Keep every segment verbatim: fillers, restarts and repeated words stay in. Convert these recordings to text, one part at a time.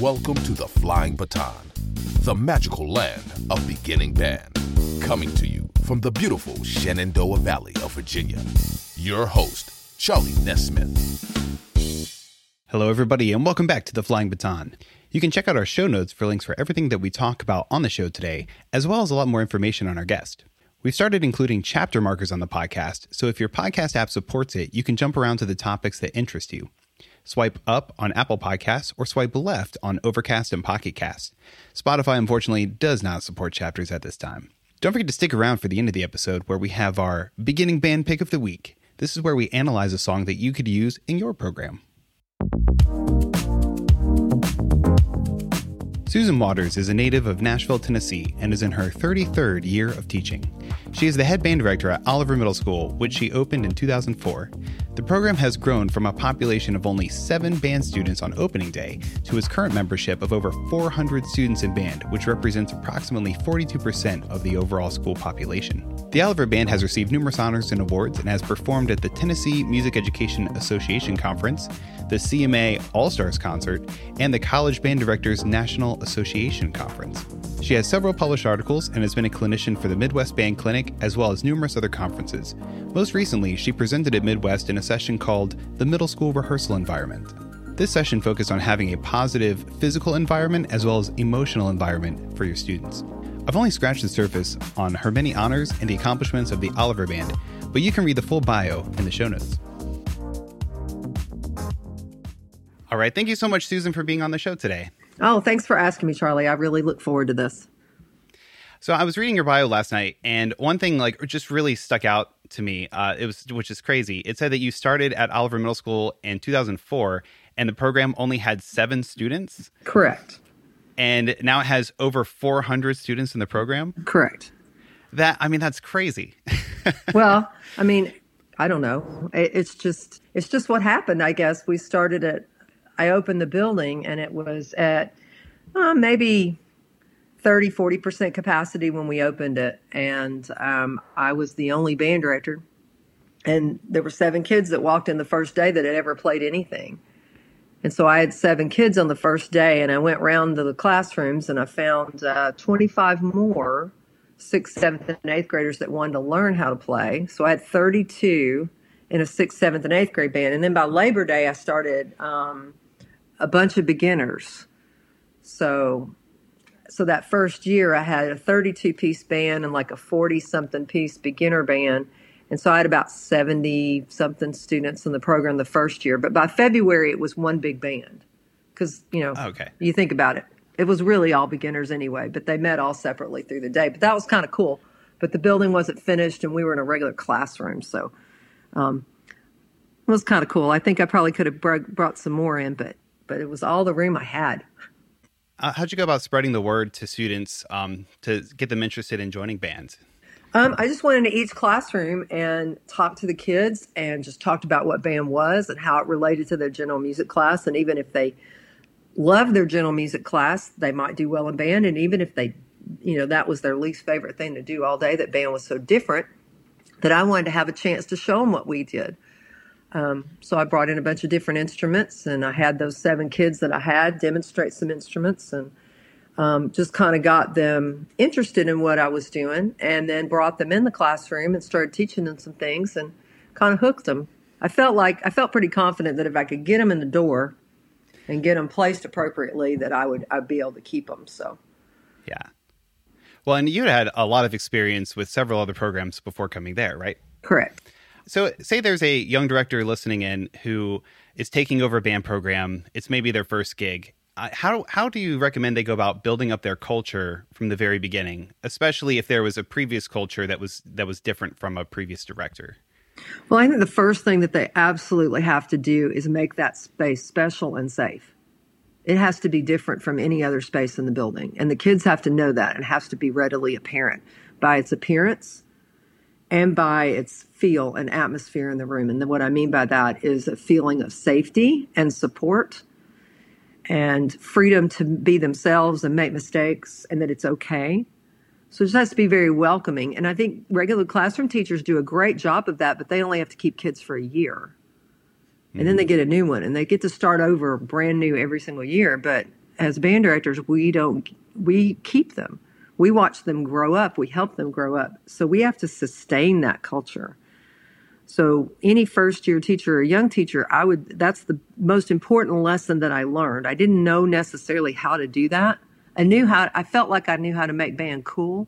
Welcome to The Flying Baton, the magical land of beginning band. Coming to you from the beautiful Shenandoah Valley of Virginia, your host, Charlie Nessmith. Hello, everybody, and welcome back to The Flying Baton. You can check out our show notes for links for everything that we talk about on the show today, as well as a lot more information on our guest. We've started including chapter markers on the podcast, so if your podcast app supports it, you can jump around to the topics that interest you. Swipe up on Apple Podcasts or swipe left on Overcast and Pocket Cast. Spotify, unfortunately, does not support chapters at this time. Don't forget to stick around for the end of the episode where we have our beginning band pick of the week. This is where we analyze a song that you could use in your program. Susan Waters is a native of Nashville, Tennessee, and is in her thirty-third year of teaching. She is the head band director at Oliver Middle School, which she opened in two thousand four. The program has grown from a population of only seven band students on opening day to its current membership of over four hundred students in band, which represents approximately forty-two percent of the overall school population. The Oliver Band has received numerous honors and awards and has performed at the Tennessee Music Education Association Conference, the C M A All-Stars Concert, and the College Band Directors National Association Conference. She has several published articles and has been a clinician for the Midwest Band Clinic, as well as numerous other conferences. Most recently, she presented at Midwest in a session called The Middle School Rehearsal Environment. This session focused on having a positive physical environment as well as emotional environment for your students. I've only scratched the surface on her many honors and the accomplishments of the Oliver Band, but you can read the full bio in the show notes. All right. Thank you so much, Susan, for being on the show today. Oh, thanks for asking me, Charlie. I really look forward to this. So I was reading your bio last night, and one thing like just really stuck out to me, uh, it was which is crazy. It said that you started at Oliver Middle School in two thousand four, and the program only had seven students. Correct. And now it has over four hundred students in the program. Correct. That I mean, that's crazy. Well, I mean, I don't know. It, it's just it's just what happened, I guess. We started at I opened the building, and it was at uh, maybe thirty, forty percent capacity when we opened it. And um, I was the only band director. And there were seven kids that walked in the first day that had ever played anything. And so I had seven kids on the first day, and I went around to the classrooms, and I found uh, twenty-five more sixth, seventh, and eighth graders that wanted to learn how to play. So I had thirty-two in a sixth, seventh, and eighth grade band. And then by Labor Day, I started um, a bunch of beginners. So... So that first year, I had a thirty-two-piece band and like a forty-something piece beginner band. And so I had about seventy-something students in the program the first year. But by February, it was one big band because, you know, okay. You think about it. It was really all beginners anyway, but they met all separately through the day. But that was kind of cool. But the building wasn't finished, and we were in a regular classroom. So um, it was kind of cool. I think I probably could have br- brought some more in, but but it was all the room I had. Uh, how'd you go about spreading the word to students um, to get them interested in joining bands? Um, I just went into each classroom and talked to the kids and just talked about what band was and how it related to their general music class. And even if they loved their general music class, they might do well in band. And even if they, you know, that was their least favorite thing to do all day, that band was so different that I wanted to have a chance to show them what we did. Um, so I brought in a bunch of different instruments, and I had those seven kids that I had demonstrate some instruments and um, just kind of got them interested in what I was doing, and then brought them in the classroom and started teaching them some things and kind of hooked them. I felt like I felt pretty confident that if I could get them in the door and get them placed appropriately, that I would I'd be able to keep them. So, yeah. Well, and you had a lot of experience with several other programs before coming there, right? Correct. So say there's a young director listening in who is taking over a band program. It's maybe their first gig. Uh, how how do you recommend they go about building up their culture from the very beginning, especially if there was a previous culture that was that was different from a previous director? Well, I think the first thing that they absolutely have to do is make that space special and safe. It has to be different from any other space in the building. And the kids have to know that. It has to be readily apparent by its appearance and by its feel and atmosphere in the room. And what I mean by that is a feeling of safety and support and freedom to be themselves and make mistakes and that it's okay. So it just has to be very welcoming. And I think regular classroom teachers do a great job of that, but they only have to keep kids for a year. And mm-hmm. then they get a new one, and they get to start over brand new every single year. But as band directors, we don't, we keep them. We watch them grow up. We help them grow up. So we have to sustain that culture. So any first-year teacher or young teacher, I would. That's the most important lesson that I learned. I didn't know necessarily how to do that. I knew how. I felt like I knew how to make band cool,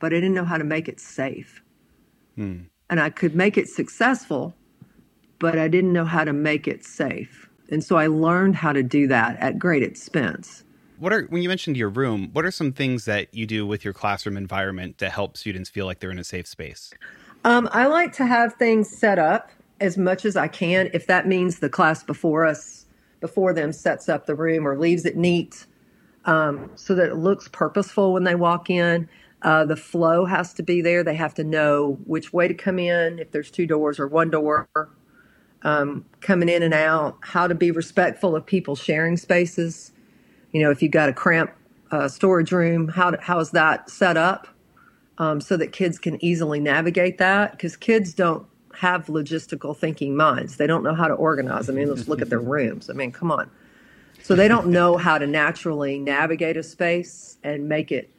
but I didn't know how to make it safe. Hmm. And I could make it successful, but I didn't know how to make it safe. And so I learned how to do that at great expense. What are, when you mentioned your room, what are some things that you do with your classroom environment to help students feel like they're in a safe space? Um, I like to have things set up as much as I can. If that means the class before us, before them sets up the room or leaves it neat, um, so that it looks purposeful when they walk in. Uh, the flow has to be there. They have to know which way to come in, if there's two doors or one door, um, coming in and out, how to be respectful of people sharing spaces. You know, if you've got a cramped uh, storage room, how to, how is that set up um, so that kids can easily navigate that? Because kids don't have logistical thinking minds. They don't know how to organize. I mean, let's look at their rooms. I mean, come on. So they don't know how to naturally navigate a space and make it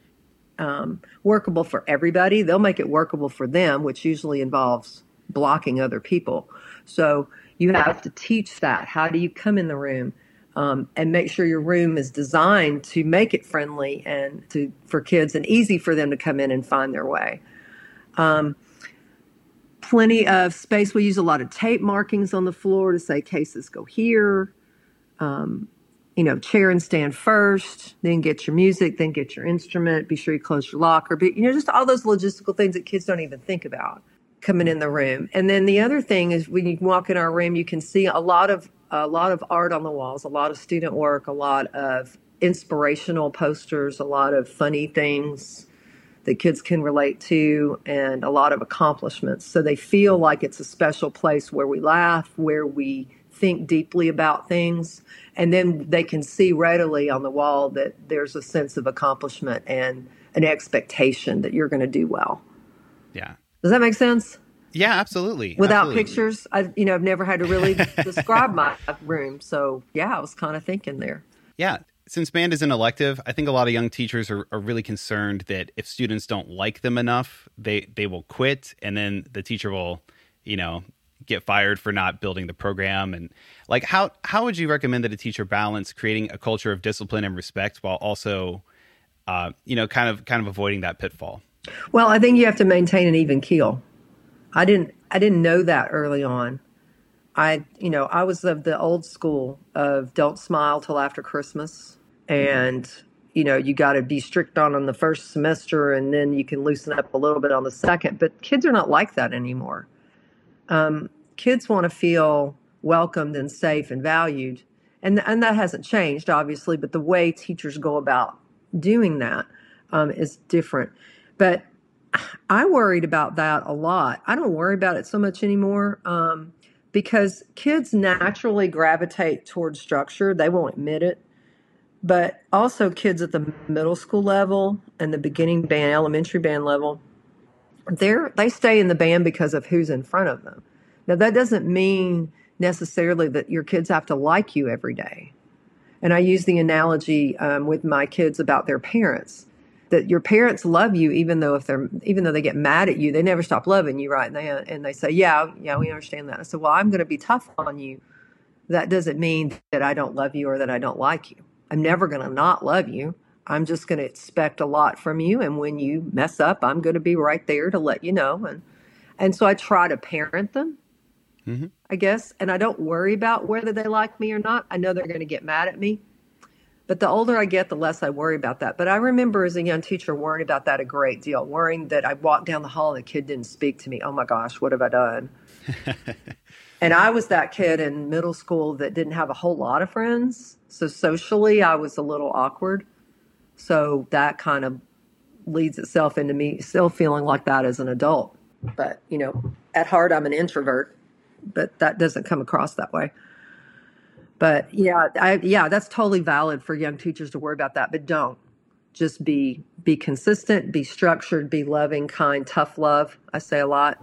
um, workable for everybody. They'll make it workable for them, which usually involves blocking other people. So you have to teach that. How do you come in the room? Um, and make sure your room is designed to make it friendly and to for kids and easy for them to come in and find their way. Um, plenty of space. We use a lot of tape markings on the floor to say cases go here. Um, you know, chair and stand first, then get your music, then get your instrument. Be sure you close your locker. But, you know, just all those logistical things that kids don't even think about coming in the room. And then the other thing is when you walk in our room, you can see a lot of a lot of art on the walls, a lot of student work, a lot of inspirational posters, a lot of funny things that kids can relate to, and a lot of accomplishments. So they feel like it's a special place where we laugh, where we think deeply about things. And then they can see readily on the wall that there's a sense of accomplishment and an expectation that you're going to do well. Yeah. Does that make sense? Yeah, absolutely. Without absolutely. pictures, I you know, I've never had to really describe my room. So, yeah, I was kind of thinking there. Yeah. Since band is an elective, I think a lot of young teachers are, are really concerned that if students don't like them enough, they, they will quit. And then the teacher will, you know, get fired for not building the program. And like, how, how would you recommend that a teacher balance creating a culture of discipline and respect while also, uh, you know, kind of kind of avoiding that pitfall? Well, I think you have to maintain an even keel. I didn't I didn't know that early on. I, you know, I was of the old school of don't smile till after Christmas. And, you know, you got to be strict on on the first semester, and then you can loosen up a little bit on the second. But kids are not like that anymore. Um, kids want to feel welcomed and safe and valued. And, and that hasn't changed, obviously, but the way teachers go about doing that um, is different. But I worried about that a lot. I don't worry about it so much anymore um, because kids naturally gravitate towards structure. They won't admit it. But also kids at the middle school level and the beginning band, elementary band level, they're, they stay in the band because of who's in front of them. Now, that doesn't mean necessarily that your kids have to like you every day. And I use the analogy um, with my kids about their parents. That your parents love you, even though if they're even though they get mad at you, they never stop loving you, right? And they and they say, yeah, yeah, we understand that. I said, well, I'm going to be tough on you. That doesn't mean that I don't love you or that I don't like you. I'm never going to not love you. I'm just going to expect a lot from you, and when you mess up, I'm going to be right there to let you know. And and so I try to parent them, mm-hmm. I guess, and I don't worry about whether they like me or not. I know they're going to get mad at me. But the older I get, the less I worry about that. But I remember as a young teacher worrying about that a great deal, worrying that I walked down the hall and the kid didn't speak to me. Oh, my gosh, what have I done? And I was that kid in middle school that didn't have a whole lot of friends. So socially, I was a little awkward. So that kind of leads itself into me still feeling like that as an adult. But, you know, at heart, I'm an introvert, but that doesn't come across that way. But yeah, I, yeah, that's totally valid for young teachers to worry about that. But don't. Just be be consistent, be structured, be loving, kind, tough love. I say a lot,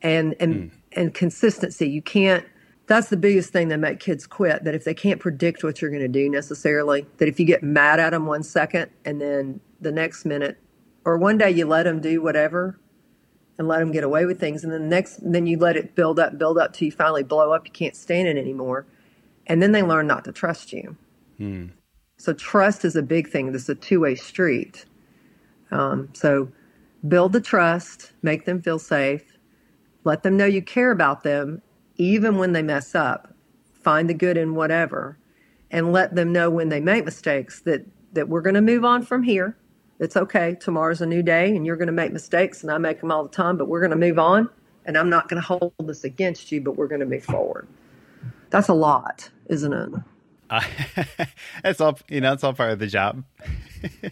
and and mm. and consistency. You can't that's the biggest thing that make kids quit, that if they can't predict what you're going to do necessarily, that if you get mad at them one second and then the next minute, or one day you let them do whatever and let them get away with things, and then the next, then you let it build up, build up till you finally blow up, you can't stand it anymore. And then they learn not to trust you. Hmm. So trust is a big thing. This is a two-way street. Um, so build the trust, make them feel safe, let them know you care about them, even when they mess up, find the good in whatever, and let them know when they make mistakes that, that we're going to move on from here. It's okay. Tomorrow's a new day, and you're going to make mistakes, and I make them all the time, but we're going to move on, and I'm not going to hold this against you, but we're going to move forward. That's a lot, isn't it? Uh, that's all, you know, it's all part of the job.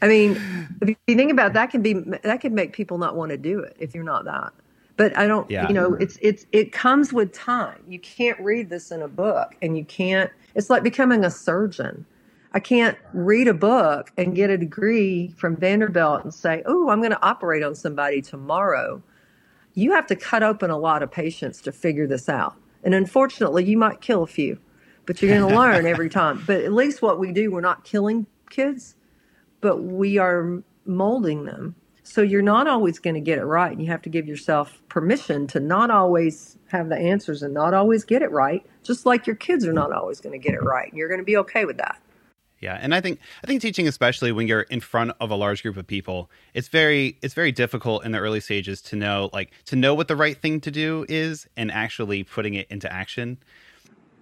I mean, if you think about it, that can be, that can make people not want to do it if you're not that. But I don't, yeah. you know, it's, it's, it comes with time. You can't read this in a book, and you can't, it's like becoming a surgeon. I can't read a book and get a degree from Vanderbilt and say, oh, I'm going to operate on somebody tomorrow. You have to cut open a lot of patients to figure this out. And unfortunately, you might kill a few, but you're going to learn every time. But at least what we do, we're not killing kids, but we are molding them. So you're not always going to get it right, and you have to give yourself permission to not always have the answers and not always get it right, just like your kids are not always going to get it right, and you're going to be okay with that. Yeah, and I think I think teaching, especially when you're in front of a large group of people, it's very it's very difficult in the early stages to know like to know what the right thing to do is and actually putting it into action.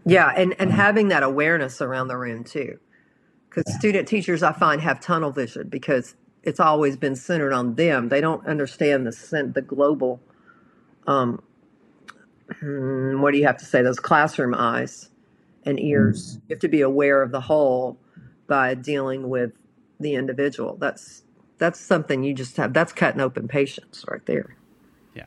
Yeah, and and having that awareness around the room too, because yeah. student teachers, I find, have tunnel vision because it's always been centered on them. They don't understand the the global, um, what do you have to say, those classroom eyes and ears. You have to be aware of the whole by dealing with the individual. That's that's something you just have. That's cutting open patients right there. Yeah.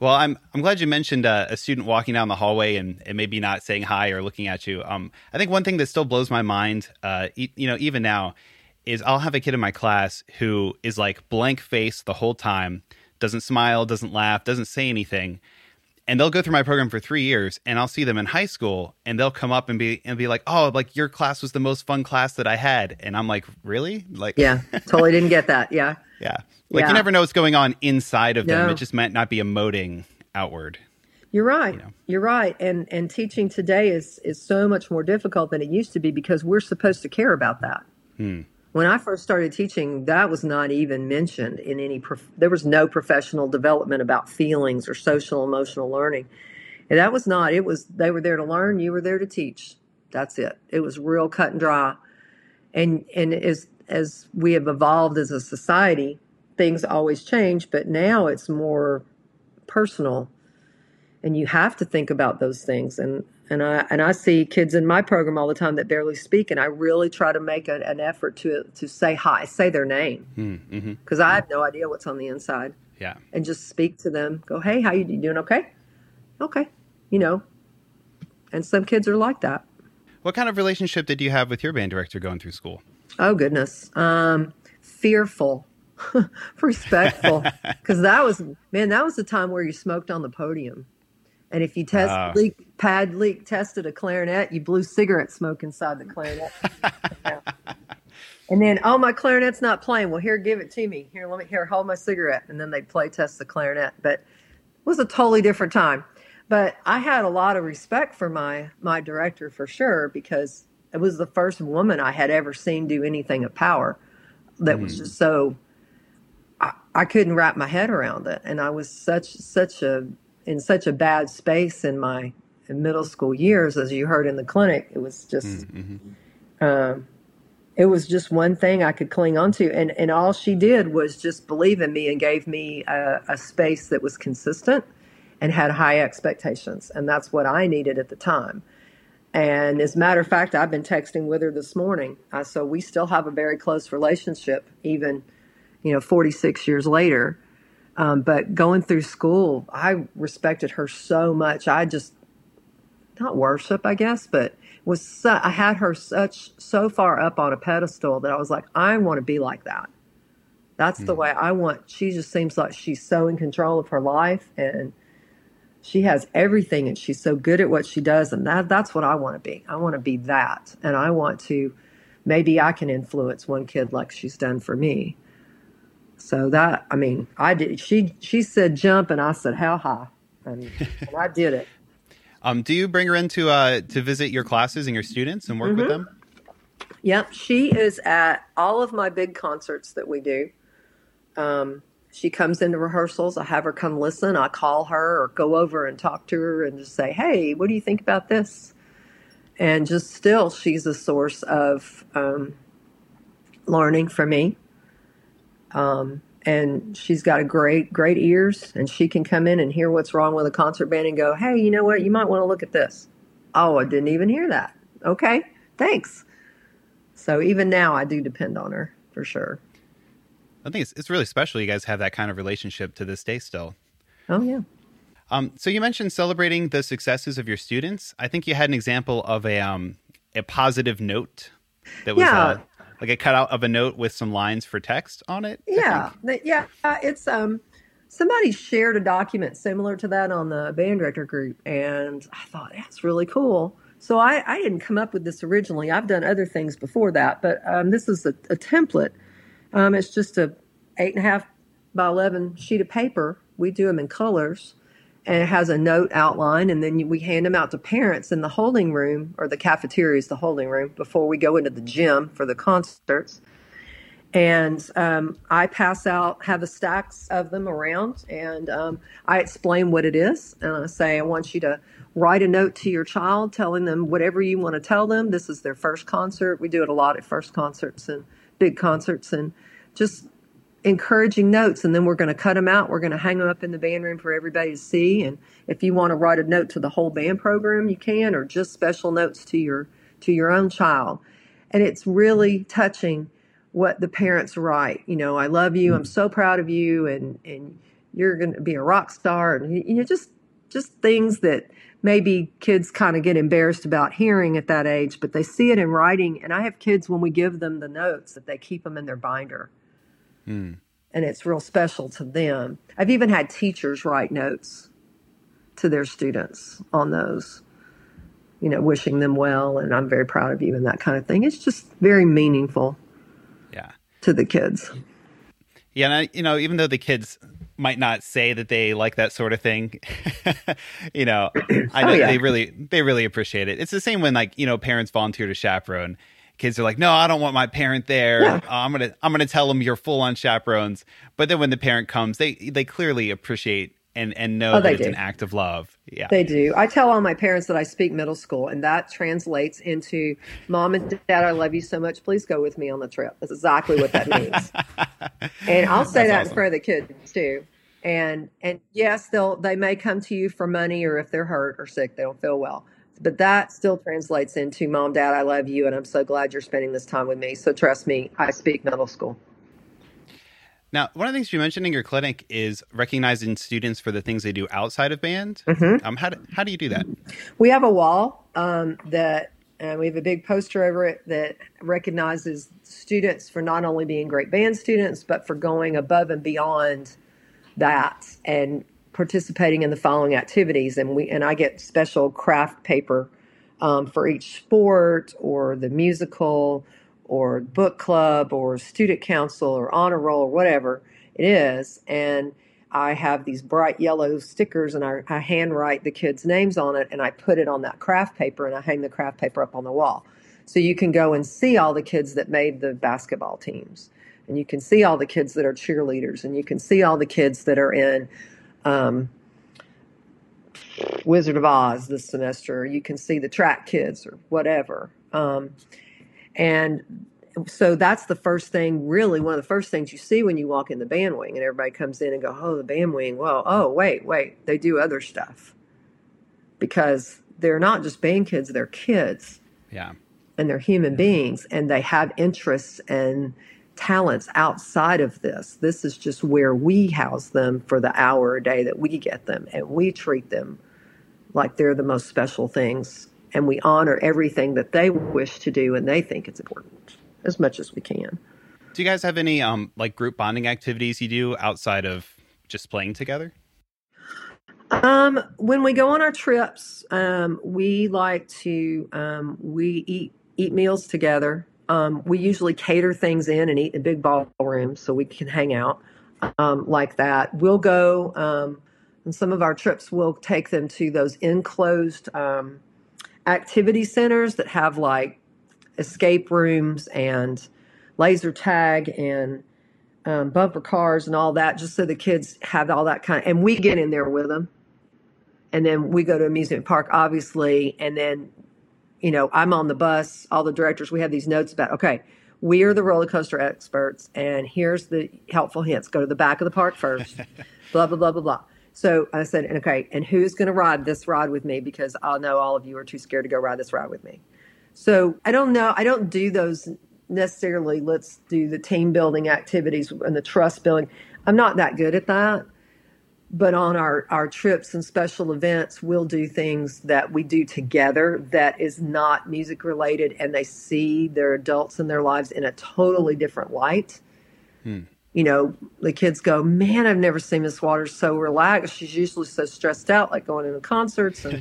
Well, I'm I'm glad you mentioned uh, a student walking down the hallway and, and maybe not saying hi or looking at you. Um, I think one thing that still blows my mind, uh, e- you know, even now, is I'll have a kid in my class who is like blank face the whole time, doesn't smile, doesn't laugh, doesn't say anything. And they'll go through my program for three years and I'll see them in high school and they'll come up and be and be like, oh, like your class was the most fun class that I had. And I'm like, really? Like, yeah, totally didn't get that. Yeah. Yeah. Like yeah. you never know what's going on inside of them. No. It just might not be emoting outward. You're right. You know? You're right. And and teaching today is is so much more difficult than it used to be because we're supposed to care about that. Hmm. When I first started teaching, that was not even mentioned in any, prof- there was no professional development about feelings or social emotional learning. And that was not, it was, they were there to learn, you were there to teach. That's it. It was real cut and dry. And and as, as we have evolved as a society, things always change, but now it's more personal and you have to think about those things. And And I and I see kids in my program all the time that barely speak, and I really try to make a, an effort to to say hi, say their name, because mm-hmm. I have no idea what's on the inside. Yeah, and just speak to them. Go, hey, how you doing? Okay, okay, you know. And some kids are like that. What kind of relationship did you have with your band director going through school? Oh goodness, um, fearful, respectful, because that was man, that was the time where you smoked on the podium. And if you test uh, leak, pad leak tested a clarinet, you blew cigarette smoke inside the clarinet. Yeah. And then, oh, my clarinet's not playing. Well, here, give it to me. Here, let me here, hold my cigarette. And then they play test the clarinet. But it was a totally different time. But I had a lot of respect for my my director for sure, because it was the first woman I had ever seen do anything of power. That mm. was just so I, I couldn't wrap my head around it, and I was such such a. in such a bad space in my in middle school years, as you heard in the clinic. It was just, mm-hmm. uh, it was just one thing I could cling on to. And, and all she did was just believe in me and gave me a, a space that was consistent and had high expectations. And that's what I needed at the time. And as a matter of fact, I've been texting with her this morning. Uh, so we still have a very close relationship, even, you know, forty-six years later. Um, but going through school, I respected her so much. I just, not worship, I guess, but was su- I had her such so far up on a pedestal that I was like, I want to be like that. That's mm-hmm. the way I want. She just seems like she's so in control of her life. And She has everything, and she's so good at what she does, and that, that's what I want to be. I want to be that, and I want to, maybe I can influence one kid like she's done for me. So that, I mean, I did. She she said jump, and I said how high, and, and I did it. Um, do you bring her in to uh, to visit your classes and your students and work mm-hmm. with them? Yep, she is at all of my big concerts that we do. Um, she comes into rehearsals. I have her come listen. I call her or go over and talk to her and just say, "Hey, what do you think about this?" And just still, she's a source of um, learning for me. Um, and she's got a great, great ears, and she can come in and hear what's wrong with a concert band and go, "Hey, you know what? You might want to look at this." "Oh, I didn't even hear that. Okay, thanks." So even now I do depend on her for sure. I think it's, it's really special. You guys have that kind of relationship to this day still. Oh yeah. Um, so you mentioned celebrating the successes of your students. I think you had an example of a, um, a positive note that was, yeah. uh, like a cutout of a note with some lines for text on it? Yeah. Yeah. Uh, it's, um, somebody shared a document similar to that on the band director group. And I thought, that's really cool. So I, I didn't come up with this originally. I've done other things before that, but, um, this is a, a template. Um, it's just a eight and a half by eleven sheet of paper. We do them in colors, and it has a note outline, and then we hand them out to parents in the holding room, or the cafeteria is the holding room, before we go into the gym for the concerts. And um, I pass out, have a stacks of them around, and um, I explain what it is. And I say, I want you to write a note to your child telling them whatever you want to tell them. This is their first concert. We do it a lot at first concerts and big concerts, and just encouraging notes, and then we're going to cut them out. We're going to hang them up in the band room for everybody to see. And if you want to write a note to the whole band program, you can, or just special notes to your to your own child. And it's really touching what the parents write. You know, "I love you. I'm so proud of you. And, and you're going to be a rock star." And, you know, just just things that maybe kids kind of get embarrassed about hearing at that age, but they see it in writing. And I have kids, when we give them the notes, that they keep them in their binder. Mm. And it's real special to them. I've even had teachers write notes to their students on those, you know, wishing them well, and "I'm very proud of you," and that kind of thing. It's just very meaningful yeah. to the kids. Yeah, and I, you know, even though the kids might not say that they like that sort of thing, you know, I know oh, yeah. they really they really appreciate it. It's the same when, like, you know, parents volunteer to chaperone. Kids are like, "No, I don't want my parent there. Yeah. Uh, I'm gonna, I'm gonna tell them you're full on chaperones." But then when the parent comes, they, they clearly appreciate and and know oh, that it's do. an act of love. Yeah, they do. I tell all my parents that I speak middle school, and that translates into, "Mom and Dad, I love you so much. Please go with me on the trip." That's exactly what that means. And I'll say That's that awesome. in front of the kids too. And and yes, they'll they may come to you for money, or if they're hurt or sick, they don't feel well. But that still translates into, "Mom, Dad, I love you, and I'm so glad you're spending this time with me." So trust me, I speak middle school. Now, one of the things you mentioned in your clinic is recognizing students for the things they do outside of band. Mm-hmm. Um, how do, how do you do that? We have a wall um, that, and we have a big poster over it that recognizes students for not only being great band students, but for going above and beyond that and participating in the following activities. And we and I get special craft paper um, for each sport, or the musical, or book club, or student council, or honor roll, or whatever it is. And I have these bright yellow stickers, and I, I handwrite the kids' names on it, and I put it on that craft paper, and I hang the craft paper up on the wall. So you can go and see all the kids that made the basketball teams, and you can see all the kids that are cheerleaders, and you can see all the kids that are in Um, Wizard of Oz this semester. You can see the track kids or whatever. Um, and so that's the first thing, really, one of the first things you see when you walk in the band wing, and everybody comes in and go, "Oh, the band wing. Well, oh, wait, wait. They do other stuff," because they're not just band kids, they're kids. Yeah. And they're human beings, and they have interests and talents outside of this. This is just where we house them for the hour a day that we get them, and we treat them like they're the most special things, and we honor everything that they wish to do and they think it's important as much as we can. Do you guys have any um like group bonding activities you do outside of just playing together? Um, when we go on our trips, um, we like to, um, we eat, eat meals together. Um, we usually cater things in and eat in a big ballroom so we can hang out, um, like that. We'll go, um, on some of our trips, we'll take them to those enclosed, um, activity centers that have like escape rooms and laser tag and, um, bumper cars and all that, just so the kids have all that kind of, and we get in there with them. And then we go to amusement park, obviously. And then, you know, I'm on the bus, all the directors, we have these notes about, okay, we are the roller coaster experts. And here's the helpful hints. Go to the back of the park first, blah, blah, blah, blah, blah. So I said, okay, and who's going to ride this ride with me? Because I know all of you are too scared to go ride this ride with me. So I don't know. I don't do those necessarily. Let's do the team building activities and the trust building. I'm not that good at that. But on our, our trips and special events, we'll do things that we do together that is not music related, and they see their adults in their lives in a totally different light. Hmm. You know, the kids go, man, I've never seen Miss Waters so relaxed. She's usually so stressed out, like going into concerts and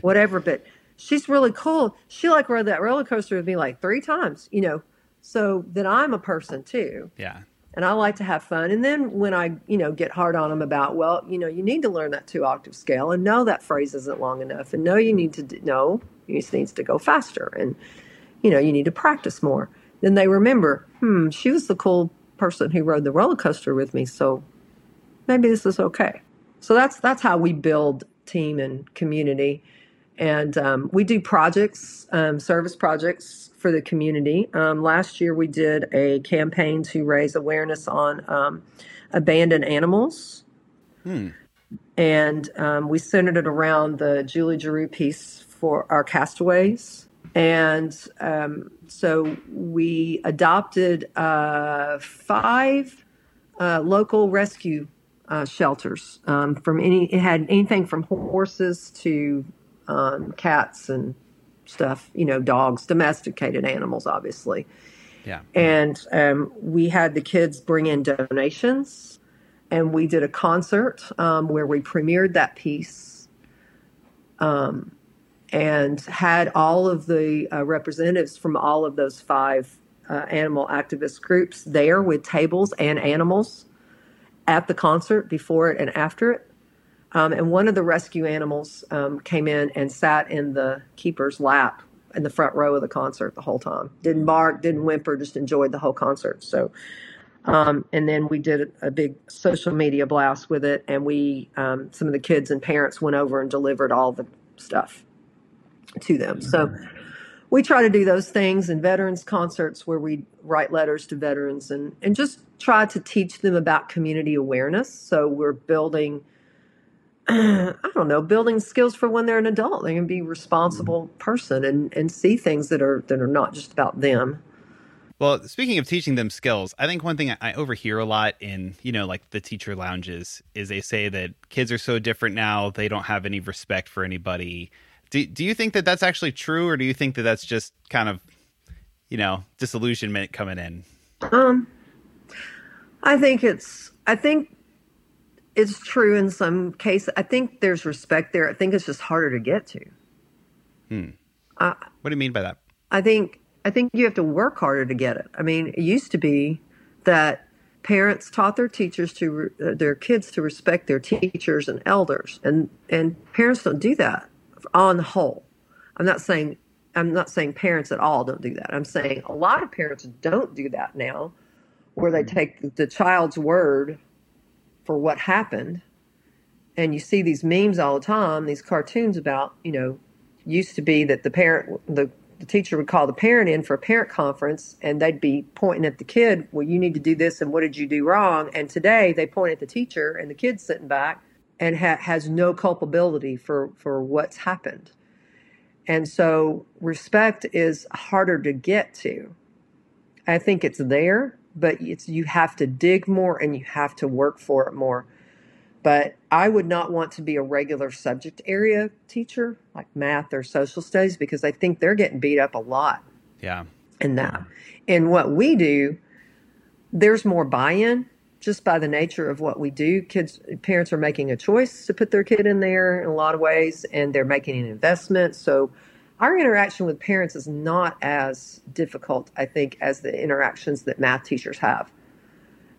whatever, but she's really cool. She like rode that roller coaster with me like three times, you know, so that I'm a person too. Yeah. And I like to have fun. And then when I, you know, get hard on them about, well, you know, you need to learn that two octave scale, and no, that phrase isn't long enough. And no, you need to, do, no, you just needs to go faster. And, you know, you need to practice more. Then they remember, hmm, she was the cool person who rode the roller coaster with me. So maybe this is okay. So that's, that's how we build team and community. And um, we do projects, um, service projects for the community. Um, last year we did a campaign to raise awareness on um, abandoned animals. Hmm. And um, we centered it around the Julie Giroux piece for our castaways. And um, so we adopted uh, five uh, local rescue uh, shelters. Um, from any, it had anything from horses to Um, cats and stuff, you know, dogs, domesticated animals, obviously. Yeah. And um, we had the kids bring in donations, and we did a concert um, where we premiered that piece um, and had all of the uh, representatives from all of those five uh, animal activist groups there with tables and animals at the concert before it and after it. Um, and one of the rescue animals um, came in and sat in the keeper's lap in the front row of the concert the whole time. Didn't bark, didn't whimper, just enjoyed the whole concert. So, um, and then we did a big social media blast with it, and we, um, some of the kids and parents went over and delivered all the stuff to them. So we try to do those things, and veterans concerts where we write letters to veterans and, and just try to teach them about community awareness. So we're building... I don't know, building skills for when they're an adult. They can be a responsible person and, and see things that are that are not just about them. Well, speaking of teaching them skills, I think one thing I overhear a lot in, you know, like the teacher lounges is they say that kids are so different now, they don't have any respect for anybody. Do, do you think that that's actually true, or do you think that that's just kind of, you know, disillusionment coming in? Um, I think it's, I think, It's true in some cases. I think there's respect there. I think it's just harder to get to. Hmm. Uh, what do you mean by that? I think I think you have to work harder to get it. I mean, it used to be that parents taught their teachers to uh, their kids to respect their teachers and elders, and and parents don't do that on the whole. I'm not saying I'm not saying parents at all don't do that. I'm saying a lot of parents don't do that now, where they take the child's word for what happened. And you see these memes all the time, these cartoons about, you know, used to be that the parent, the, the teacher would call the parent in for a parent conference, and they'd be pointing at the kid, well, you need to do this, and what did you do wrong? And today they point at the teacher, and the kid's sitting back and ha- has no culpability for, for what's happened. And so respect is harder to get to. I think it's there, but it's, you have to dig more and you have to work for it more. But I would not want to be a regular subject area teacher, like math or social studies, because I think they're getting beat up a lot. Yeah. In that. Yeah. And what we do, there's more buy-in. just by the nature of what we do, kids, parents are making a choice to put their kid in there in a lot of ways, and they're making an investment. So our interaction with parents is not as difficult, I think, as the interactions that math teachers have.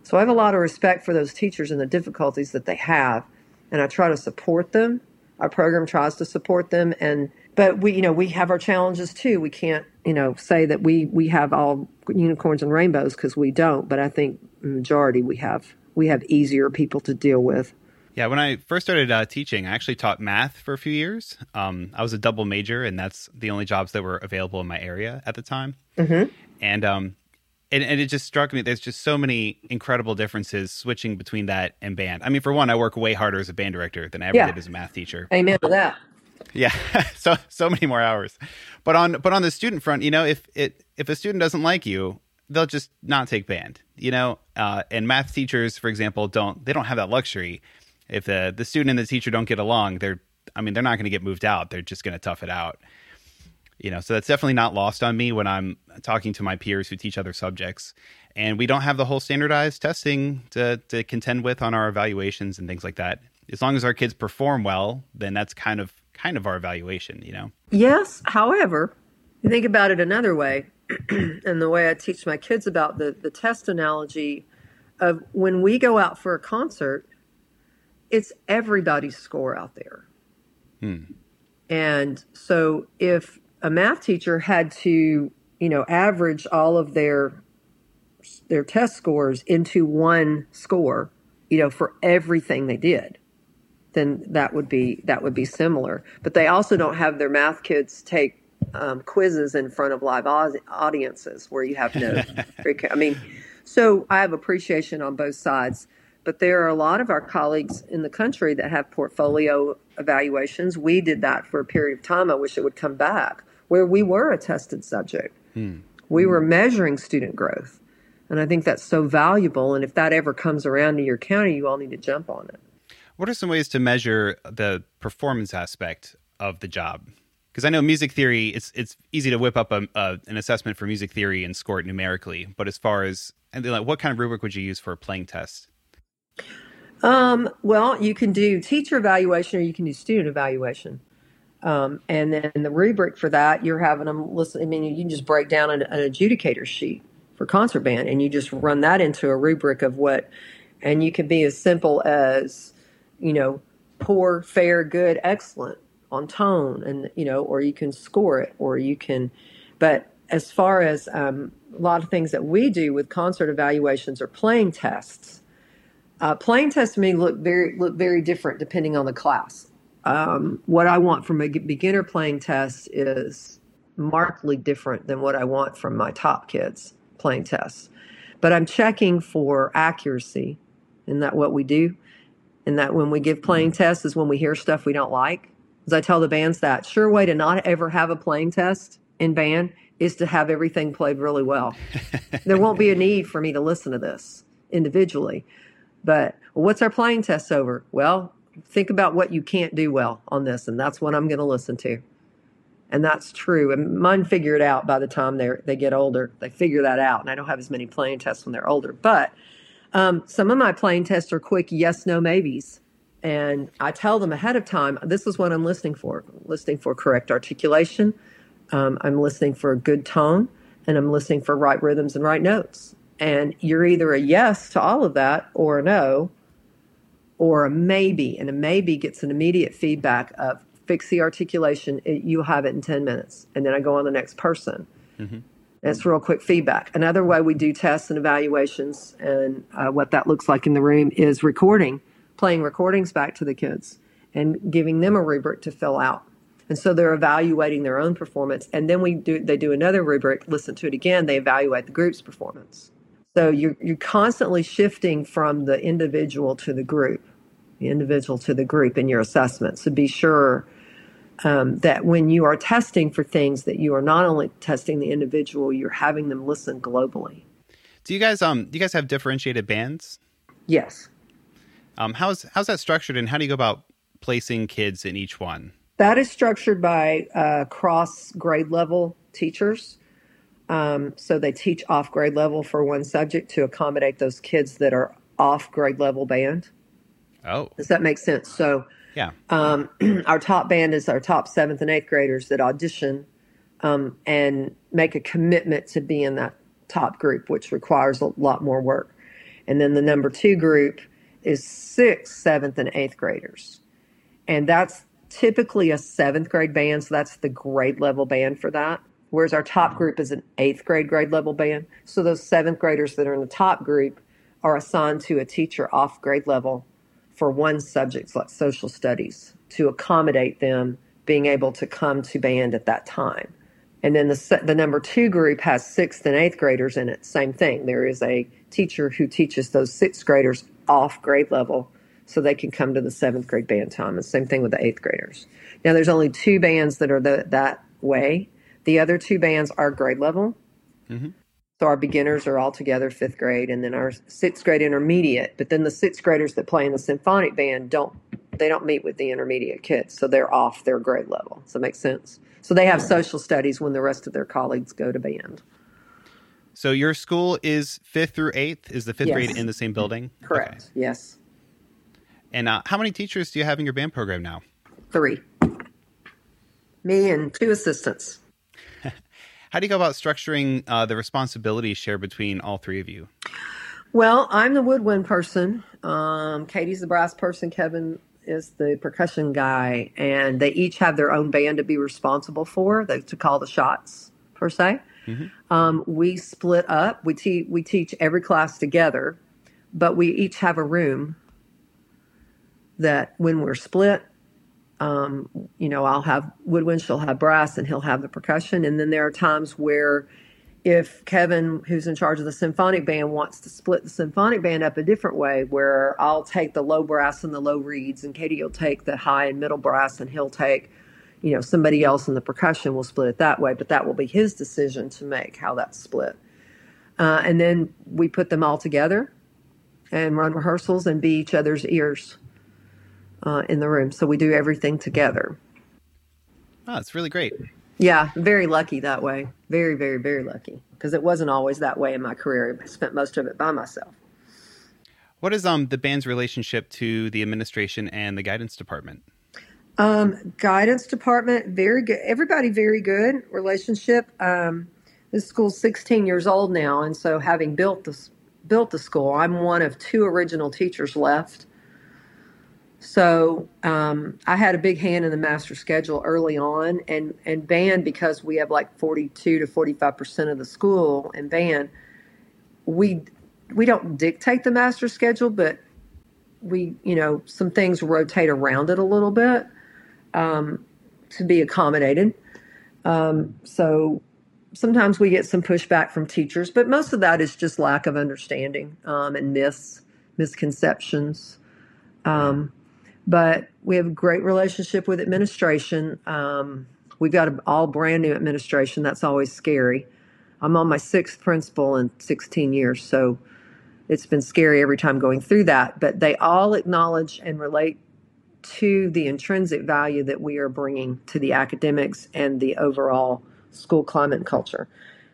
So I have a lot of respect for those teachers and the difficulties that they have, and I try to support them. Our program tries to support them, and but we, you know, we have our challenges too. We can't, you know, say that we we have all unicorns and rainbows, because we don't. But I think the majority we have we have easier people to deal with. Yeah, when I first started uh, teaching, I actually taught math for a few years. Um, I was a double major, and that's the only jobs that were available in my area at the time. Mm-hmm. And, um, and and it just struck me, there's just so many incredible differences switching between that and band. I mean, for one, I work way harder as a band director than I ever yeah. did as a math teacher. Amen to that. Yeah, so so many more hours. But on but on the student front, you know, if it if a student doesn't like you, they'll just not take band. You know, uh, and math teachers, for example, don't they don't have that luxury. If the, the student and the teacher don't get along, they're, I mean, they're not going to get moved out. They're just going to tough it out. You know, so that's definitely not lost on me when I'm talking to my peers who teach other subjects. And we don't have the whole standardized testing to, to contend with on our evaluations and things like that. As long as our kids perform well, then that's kind of, kind of our evaluation, you know? Yes. However, you think about it another way, and the way I teach my kids about the, the test analogy of when we go out for a concert, it's everybody's score out there. Hmm. And so if a math teacher had to, you know, average all of their their test scores into one score, you know, for everything they did, then that would be that would be similar. But they also don't have their math kids take um, quizzes in front of live audiences where you have no I mean, so I have appreciation on both sides. But there are a lot of our colleagues in the country that have portfolio evaluations. We did that for a period of time. I wish it would come back, where we were a tested subject. Hmm. We were measuring student growth. And I think that's so valuable. And if that ever comes around to your county, you all need to jump on it. What are some ways to measure the performance aspect of the job? Because I know music theory, it's it's easy to whip up a, a, an assessment for music theory and score it numerically. But as far as, and like, what kind of rubric would you use for a playing test? Um, well, you can do teacher evaluation or you can do student evaluation. Um, and then the rubric for that, you're having them listen. I mean, you can just break down an, an adjudicator sheet for concert band and you just run that into a rubric of what, and you can be as simple as, you know, poor, fair, good, excellent on tone and, you know, or you can score it or you can, but as far as, um, a lot of things that we do with concert evaluations are playing tests. Uh, playing tests to me look very look very different depending on the class. Um, what I want from a beginner playing test is markedly different than what I want from my top kids playing tests. But I'm checking for accuracy. Isn't that what we do? And that when we give playing tests is when we hear stuff we don't like. Because I tell the bands that sure way to not ever have a playing test in band is to have everything played really well. There won't be a need for me to listen to this individually. But well, what's our playing test over? Well, think about what you can't do well on this, and that's what I'm going to listen to. And that's true. And mine figure it out by the time they they get older. They figure that out, and I don't have as many playing tests when they're older. But um, some of my playing tests are quick yes, no, maybes. And I tell them ahead of time, this is what I'm listening for. I'm listening for correct articulation. Um, I'm listening for a good tone, and I'm listening for right rhythms and right notes. And you're either a yes to all of that or a no or a maybe. And a maybe gets an immediate feedback of fix the articulation. It, you'll have it in ten minutes. And then I go on the next person. Mm-hmm. That's real quick feedback. Another way we do tests and evaluations and uh, what that looks like in the room is recording, playing recordings back to the kids and giving them a rubric to fill out. And so they're evaluating their own performance. And then we do. they do another rubric, listen to it again. They evaluate the group's performance. So you're, you're constantly shifting from the individual to the group, the individual to the group in your assessment. So be sure um, that when you are testing for things that you are not only testing the individual, you're having them listen globally. Do you guys um do you guys have differentiated bands? Yes. Um, how's how's that structured, and how do you go about placing kids in each one? That is structured by uh, cross grade level teachers. Um, so they teach off grade level for one subject to accommodate those kids that are off grade level band. Oh. Does that make sense? So yeah. Um, our top band is our top seventh and eighth graders that audition um, and make a commitment to be in that top group, which requires a lot more work. And then the number two group is sixth, seventh, and eighth graders. And that's typically a seventh grade band, so that's the grade level band for that. Whereas our top group is an eighth grade grade level band. So those seventh graders that are in the top group are assigned to a teacher off grade level for one subject, like social studies, to accommodate them being able to come to band at that time. And then the the number two group has sixth and eighth graders in it. Same thing. There is a teacher who teaches those sixth graders off grade level so they can come to the seventh grade band time. And same thing with the eighth graders. Now, there's only two bands that are the, that way. The other two bands are grade level. Mm-hmm. So our beginners are all together fifth grade, and then our sixth grade intermediate. But then the sixth graders that play in the symphonic band don't they don't meet with the intermediate kids, so they're off their grade level. Does that make sense? So they have social studies when the rest of their colleagues go to band. So your school is fifth through eighth? Is the fifth yes. grade in the same building? Correct. Okay. Yes. And uh, how many teachers do you have in your band program now? Three. Me and two assistants. How do you go about structuring uh, the responsibilities shared between all three of you? Well, I'm the woodwind person. Um, Katie's the brass person. Kevin is the percussion guy. And they each have their own band to be responsible for, they, to call the shots, per se. Mm-hmm. Um, we split up. We, te- we teach every class together, but we each have a room that when we're split, Um, you know, I'll have woodwind, she'll have brass, and he'll have the percussion. And then there are times where if Kevin, who's in charge of the symphonic band, wants to split the symphonic band up a different way, where I'll take the low brass and the low reeds, and Katie will take the high and middle brass, and he'll take, you know, somebody else in the percussion, will split it that way. But that will be his decision to make how that's split. Uh, and then we put them all together and run rehearsals and be each other's ears. Uh, in the room. So we do everything together. Oh, it's really great. Yeah. Very lucky that way. Very, very, very lucky. Because it wasn't always that way in my career. I spent most of it by myself. What is um the band's relationship to the administration and the guidance department? Um, guidance department, very good. Everybody, very good relationship. Um, this school's sixteen years old now. And so having built this, built the school, I'm one of two original teachers left. So um, I had a big hand in the master schedule early on, and, and band, because we have like forty-two to forty-five percent of the school in band, we we don't dictate the master schedule, but we, you know, some things rotate around it a little bit um, to be accommodated. Um, so sometimes we get some pushback from teachers, but most of that is just lack of understanding um, and myths, misconceptions. Um, But we have a great relationship with administration. Um, we've got an all brand new administration. That's always scary. I'm on my sixth principal in sixteen years, so it's been scary every time going through that. But they all acknowledge and relate to the intrinsic value that we are bringing to the academics and the overall school climate and culture.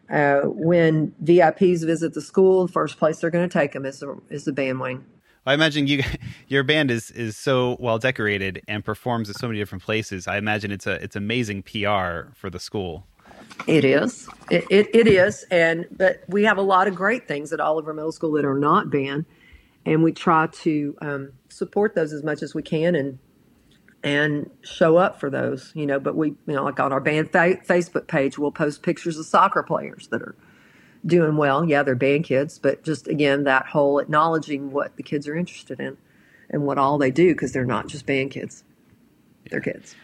Uh, when V I Ps visit the school, the first place they're going to take them is the, is the band wing. I imagine you, your band is, is so well decorated and performs at so many different places. I imagine it's a it's amazing P R for the school. It is, it it, it is, and but we have a lot of great things at Oliver Middle School that are not band, and we try to um, support those as much as we can and and show up for those. You know, but we you know like on our band fa- Facebook page, we'll post pictures of soccer players that are doing well. Yeah, they're band kids, but just again, that whole acknowledging what the kids are interested in and what all they do, because they're not just band kids. Yeah. They're kids.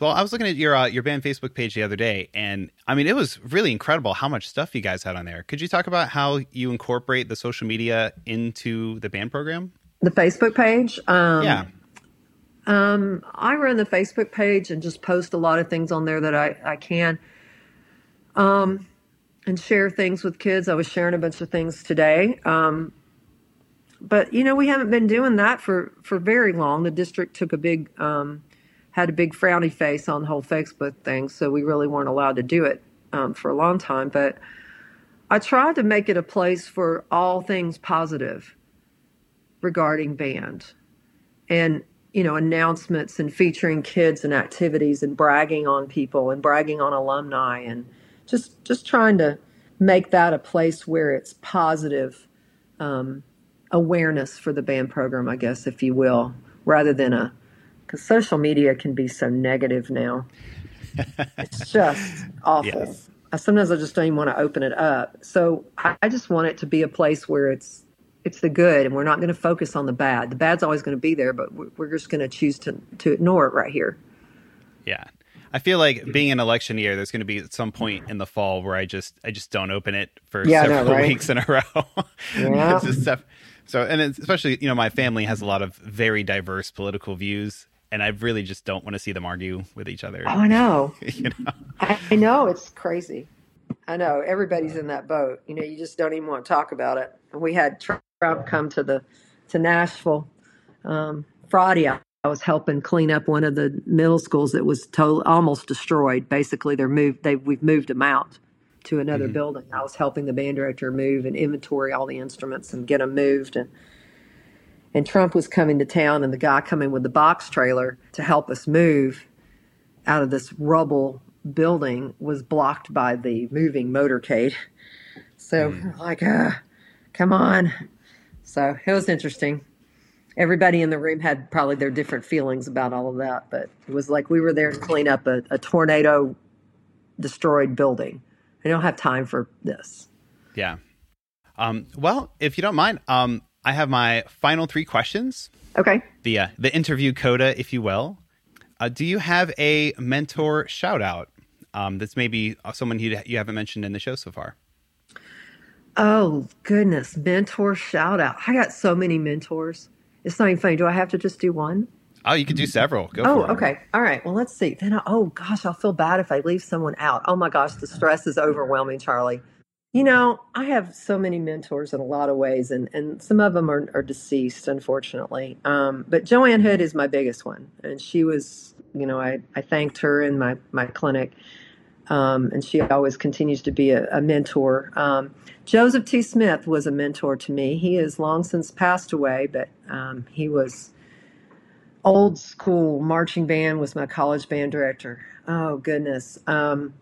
Well, I was looking at your uh, your band Facebook page the other day, and I mean, it was really incredible how much stuff you guys had on there. Could you talk about how you incorporate the social media into the band program? The Facebook page? Um, yeah. Um, I run the Facebook page and just post a lot of things on there that I, I can. Um. And share things with kids. I was sharing a bunch of things today. Um, but, you know, we haven't been doing that for, for very long. The district took a big, um, had a big frowny face on the whole Facebook thing. So we really weren't allowed to do it um, for a long time. But I tried to make it a place for all things positive. regarding band and, you know, announcements and featuring kids and activities and bragging on people and bragging on alumni and just just trying to make that a place where it's positive um, awareness for the band program, I guess, if you will, rather than a, because social media can be so negative now. It's just awful. Yes. I, sometimes I just don't even want to open it up. So I, I just want it to be a place where it's, it's the good, and we're not going to focus on the bad. The bad's always going to be there, but we're just going to choose to to ignore it right here. Yeah. I feel like being an election year, there's going to be at some point in the fall where I just I just don't open it for yeah, several no, right? weeks in a row. Yeah. It's just stuff. So, and it's especially, you know, my family has a lot of very diverse political views, and I really just don't want to see them argue with each other. Oh, I know. You know? I, I know. It's crazy. I know. Everybody's in that boat. You know, you just don't even want to talk about it. We had Trump come to the to Nashville um, Friday. I, I was helping clean up one of the middle schools that was to- almost destroyed. Basically, they're moved. They we've moved them out to another mm-hmm. building. I was helping the band director move and inventory all the instruments and get them moved. And and Trump was coming to town, and the guy coming with the box trailer to help us move out of this rubble building was blocked by the moving motorcade. So mm. like, uh, come on. So it was interesting. Everybody in the room had probably their different feelings about all of that, but it was like we were there to clean up a, a tornado destroyed building. I don't have time for this. Yeah. Um, well, if you don't mind, um, I have my final three questions. Okay. The uh, the interview coda, if you will. Uh, do you have a mentor shout out um, that's maybe someone you, you haven't mentioned in the show so far? Oh, goodness. Mentor shout out. I got so many mentors. It's not even funny. Do I have to just do one? Oh, you could do several. Go oh, for it. Oh, okay. All right. Well, let's see. Then, I, oh, gosh, I'll feel bad if I leave someone out. Oh, my gosh. The stress is overwhelming, Charlie. You know, I have so many mentors in a lot of ways, and, and some of them are, are deceased, unfortunately. Um, but Joanne Hood is my biggest one. And she was, you know, I, I thanked her in my, my clinic. Um, and she always continues to be a, a mentor. Um, Joseph T. Smith was a mentor to me. He has long since passed away, but um, he was old school marching band, was my college band director. Oh, goodness. Um,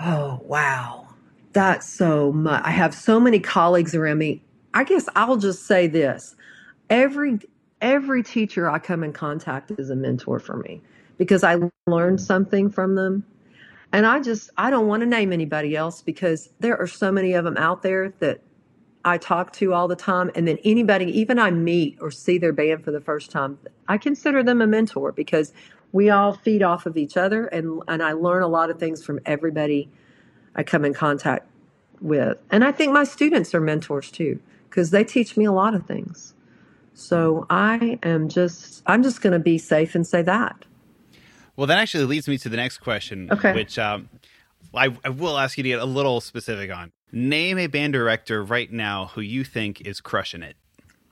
oh, wow. That's so much. I have so many colleagues around me. I guess I'll just say this. Every every teacher I come in contact is a mentor for me because I learned something from them. And I just, I don't want to name anybody else because there are so many of them out there that I talk to all the time. And then anybody, even I meet or see their band for the first time, I consider them a mentor because we all feed off of each other. And, and I learn a lot of things from everybody I come in contact with. And I think my students are mentors too because they teach me a lot of things. So I am just, I'm just going to be safe and say that. Well, that actually leads me to the next question, okay. which um, I, I will ask you to get a little specific on. Name a band director right now who you think is crushing it.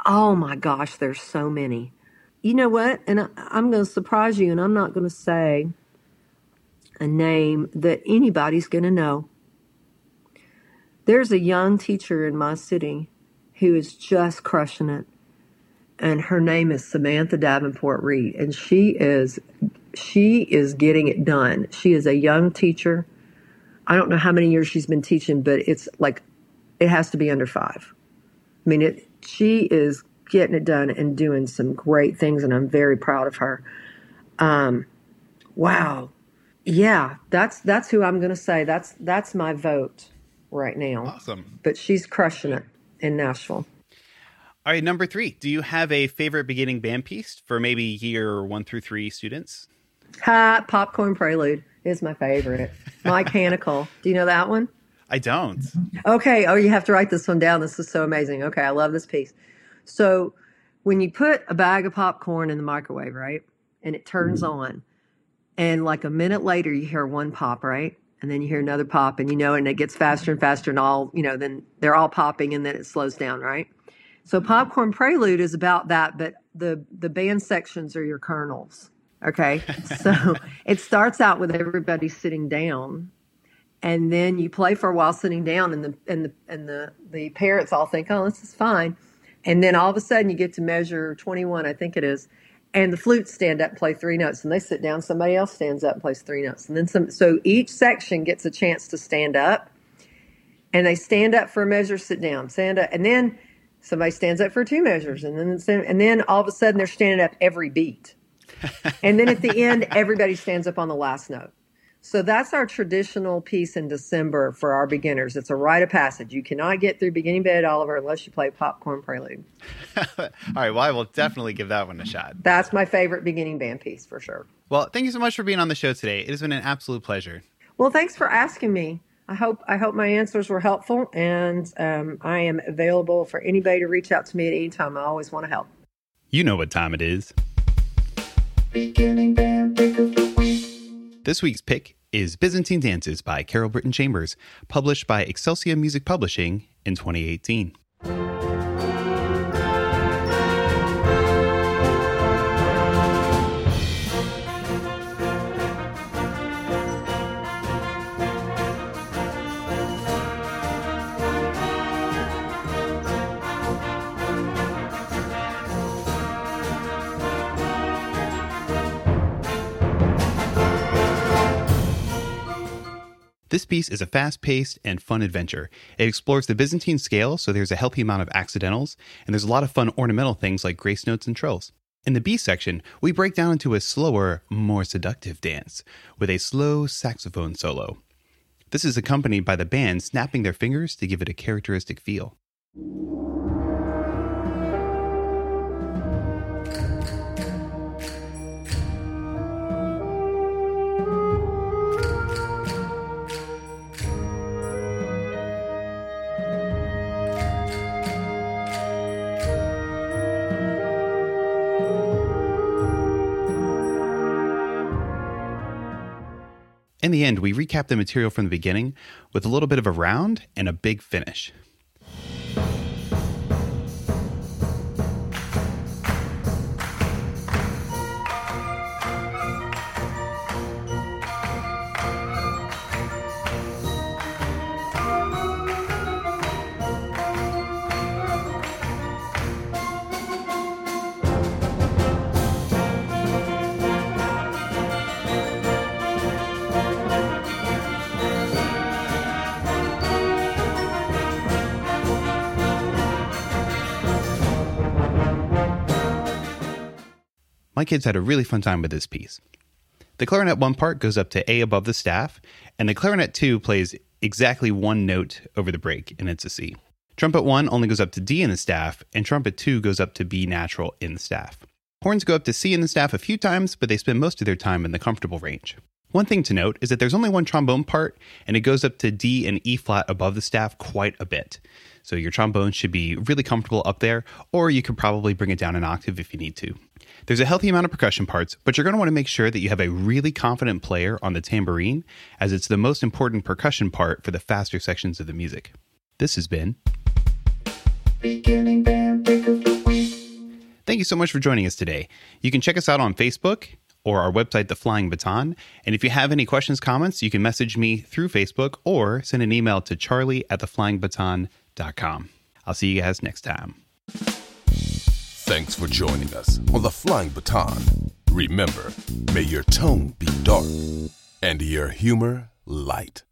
Oh, my gosh. There's so many. You know what? And I, I'm going to surprise you, and I'm not going to say a name that anybody's going to know. There's a young teacher in my city who is just crushing it, and her name is Samantha Davenport Reed, and she is She is getting it done. She is a young teacher. I don't know how many years she's been teaching, but it's like it has to be under five. I mean, it, she is getting it done and doing some great things, and I'm very proud of her. Um, wow. Yeah, that's that's who I'm going to say. That's that's my vote right now. Awesome. But she's crushing it in Nashville. All right, number three. Do you have a favorite beginning band piece for maybe year one through three students? Ha, Popcorn Prelude is my favorite. Mike Hannickel. Do you know that one? I don't. Okay. Oh, you have to write this one down. This is so amazing. Okay. I love this piece. So when you put a bag of popcorn in the microwave, right? And it turns mm-hmm. on. And like a minute later, you hear one pop, right? And then you hear another pop and, you know, and it gets faster and faster and all, you know, then they're all popping and then it slows down, right? So Popcorn Prelude is about that, but the, the band sections are your kernels. Okay, so it starts out with everybody sitting down, and then you play for a while sitting down, and the and the and the, the parents all think, oh, this is fine. And then all of a sudden you get to measure twenty-one, I think it is, and the flutes stand up and play three notes, and they sit down, somebody else stands up and plays three notes. And then some. So each section gets a chance to stand up, and they stand up for a measure, sit down, stand up, and then somebody stands up for two measures, and then and then all of a sudden they're standing up every beat. And then at the end, everybody stands up on the last note. So that's our traditional piece in December for our beginners. It's a rite of passage. You cannot get through Beginning Bed, Oliver, unless you play Popcorn Prelude. All right. Well, I will definitely give that one a shot. That's my favorite beginning band piece for sure. Well, thank you so much for being on the show today. It has been an absolute pleasure. Well, thanks for asking me. I hope I hope my answers were helpful, and um, I am available for anybody to reach out to me at any time. I always want to help. You know what time it is. Beginning Band Pick of the Week. This week's pick is Byzantine Dances by Carol Brittin Chambers, published by Excelcia Music Publishing in twenty eighteen. This piece is a fast-paced and fun adventure. It explores the Byzantine scale, so there's a healthy amount of accidentals, and there's a lot of fun ornamental things like grace notes and trills. In the B section, we break down into a slower, more seductive dance with a slow saxophone solo. This is accompanied by the band snapping their fingers to give it a characteristic feel. In the end, we recap the material from the beginning with a little bit of a round and a big finish. My kids had a really fun time with this piece. The clarinet one part goes up to A above the staff, and the clarinet two plays exactly one note over the break, and it's a C. Trumpet one only goes up to D in the staff, and trumpet two goes up to B natural in the staff. Horns go up to C in the staff a few times, but they spend most of their time in the comfortable range. One thing to note is that there's only one trombone part, and it goes up to D and E flat above the staff quite a bit. So your trombone should be really comfortable up there, or you could probably bring it down an octave if you need to. There's a healthy amount of percussion parts, but you're going to want to make sure that you have a really confident player on the tambourine, as it's the most important percussion part for the faster sections of the music. This has been Beginning Band Pick of the Week. Thank you so much for joining us today. You can check us out on Facebook or our website, The Flying Baton. And if you have any questions, comments, you can message me through Facebook or send an email to charlie at the flying baton dot com. I'll see you guys next time. Thanks for joining us on The Flying Baton. Remember, may your tone be dark and your humor light.